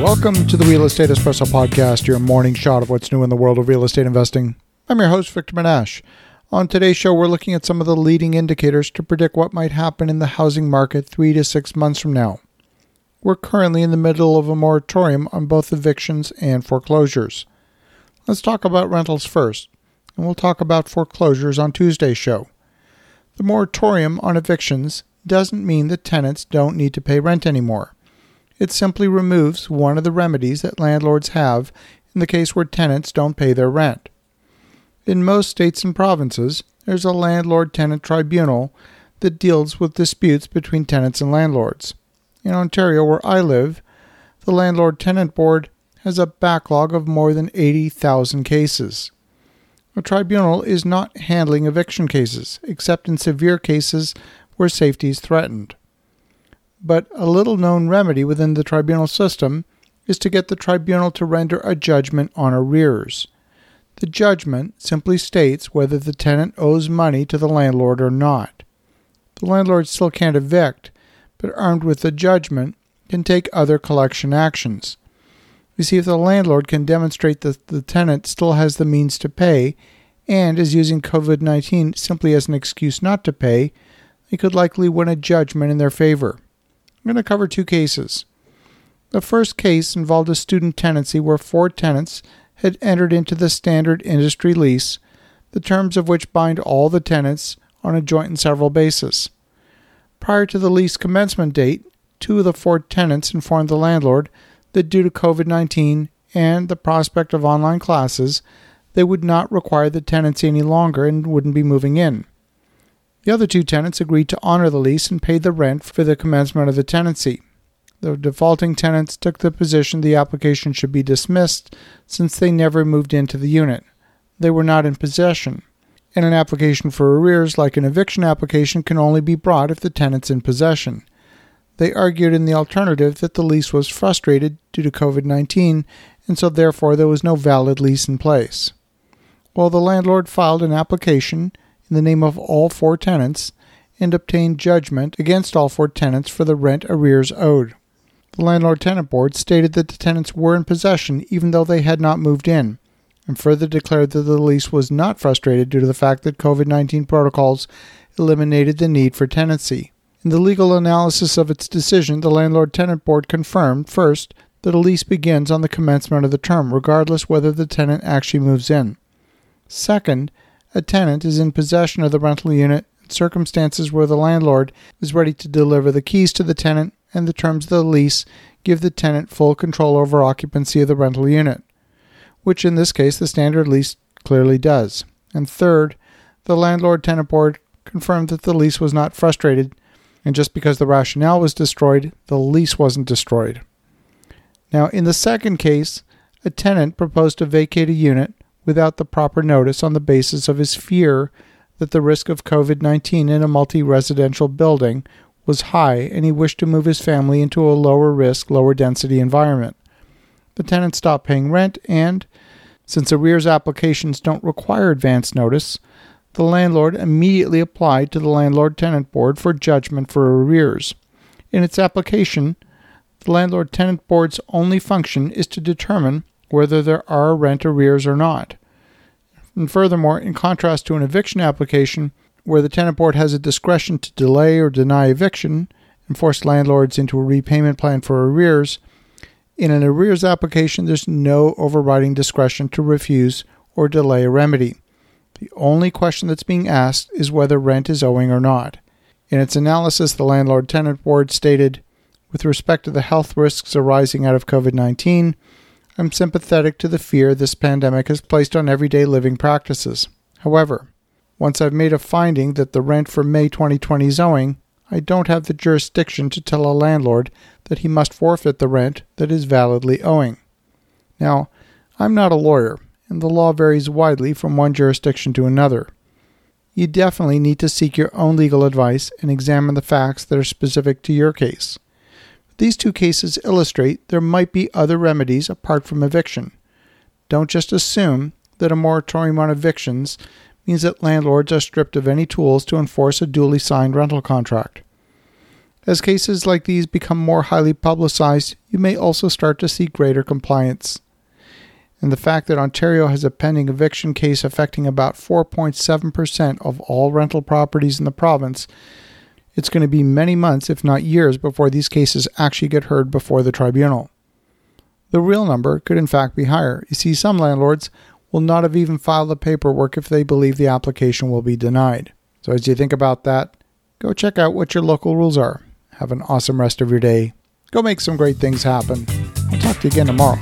Welcome to the Real Estate Espresso Podcast, your morning shot of what's new in the world of real estate investing. I'm your host, Victor Menasch. On today's show, we're looking at some of the leading indicators to predict what might happen in the housing market 3 to 6 months from now. We're currently in the middle of a moratorium on both evictions and foreclosures. Let's talk about rentals first, and we'll talk about foreclosures on Tuesday's show. The moratorium on evictions doesn't mean that tenants don't need to pay rent anymore. It simply removes one of the remedies that landlords have in the case where tenants don't pay their rent. In most states and provinces, there's a landlord-tenant tribunal that deals with disputes between tenants and landlords. In Ontario, where I live, the Landlord-Tenant Board has a backlog of more than 80,000 cases. A tribunal is not handling eviction cases, except in severe cases where safety is threatened. But a little-known remedy within the tribunal system is to get the tribunal to render a judgment on arrears. The judgment simply states whether the tenant owes money to the landlord or not. The landlord still can't evict, but armed with the judgment, can take other collection actions. You see, if the landlord can demonstrate that the tenant still has the means to pay and is using COVID-19 simply as an excuse not to pay, they could likely win a judgment in their favor. I'm going to cover two cases. The first case involved a student tenancy where 4 tenants had entered into the standard industry lease, the terms of which bind all the tenants on a joint and several basis. Prior to the lease commencement date, 2 of the 4 tenants informed the landlord that due to COVID-19 and the prospect of online classes, they would not require the tenancy any longer and wouldn't be moving in. The other 2 tenants agreed to honor the lease and paid the rent for the commencement of the tenancy. The defaulting tenants took the position the application should be dismissed since they never moved into the unit. They were not in possession, and an application for arrears, like an eviction application, can only be brought if the tenant's in possession. They argued in the alternative that the lease was frustrated due to COVID-19, and so therefore there was no valid lease in place. Well, the landlord filed an application in the name of all 4 tenants, and obtained judgment against all 4 tenants for the rent arrears owed. The Landlord-Tenant Board stated that the tenants were in possession even though they had not moved in, and further declared that the lease was not frustrated due to the fact that COVID-19 protocols eliminated the need for tenancy. In the legal analysis of its decision, the Landlord-Tenant Board confirmed, first, that a lease begins on the commencement of the term, regardless whether the tenant actually moves in. Second, a tenant is in possession of the rental unit in circumstances where the landlord is ready to deliver the keys to the tenant, and the terms of the lease give the tenant full control over occupancy of the rental unit, which in this case the standard lease clearly does. And third, the Landlord-Tenant Board confirmed that the lease was not frustrated, and just because the rationale was destroyed, the lease wasn't destroyed. Now, in the second case, a tenant proposed to vacate a unit without the proper notice on the basis of his fear that the risk of COVID-19 in a multi-residential building was high and he wished to move his family into a lower-risk, lower-density environment. The tenant stopped paying rent and, since arrears applications don't require advance notice, the landlord immediately applied to the Landlord-Tenant Board for judgment for arrears. In its application, the Landlord-Tenant Board's only function is to determine whether there are rent arrears or not. And furthermore, in contrast to an eviction application, where the tenant board has a discretion to delay or deny eviction and force landlords into a repayment plan for arrears, in an arrears application there's no overriding discretion to refuse or delay a remedy. The only question that's being asked is whether rent is owing or not. In its analysis, the Landlord-Tenant Board stated, "With respect to the health risks arising out of COVID-19, I'm sympathetic to the fear this pandemic has placed on everyday living practices. However, once I've made a finding that the rent for May 2020 is owing, I don't have the jurisdiction to tell a landlord that he must forfeit the rent that is validly owing." Now, I'm not a lawyer, and the law varies widely from one jurisdiction to another. You definitely need to seek your own legal advice and examine the facts that are specific to your case. These two cases illustrate there might be other remedies apart from eviction. Don't just assume that a moratorium on evictions means that landlords are stripped of any tools to enforce a duly signed rental contract. As cases like these become more highly publicized, you may also start to see greater compliance. And the fact that Ontario has a pending eviction case affecting about 4.7% of all rental properties in the province, it's going to be many months, if not years, before these cases actually get heard before the tribunal. The real number could in fact be higher. You see, some landlords will not have even filed the paperwork if they believe the application will be denied. So as you think about that, go check out what your local rules are. Have an awesome rest of your day. Go make some great things happen. I'll talk to you again tomorrow.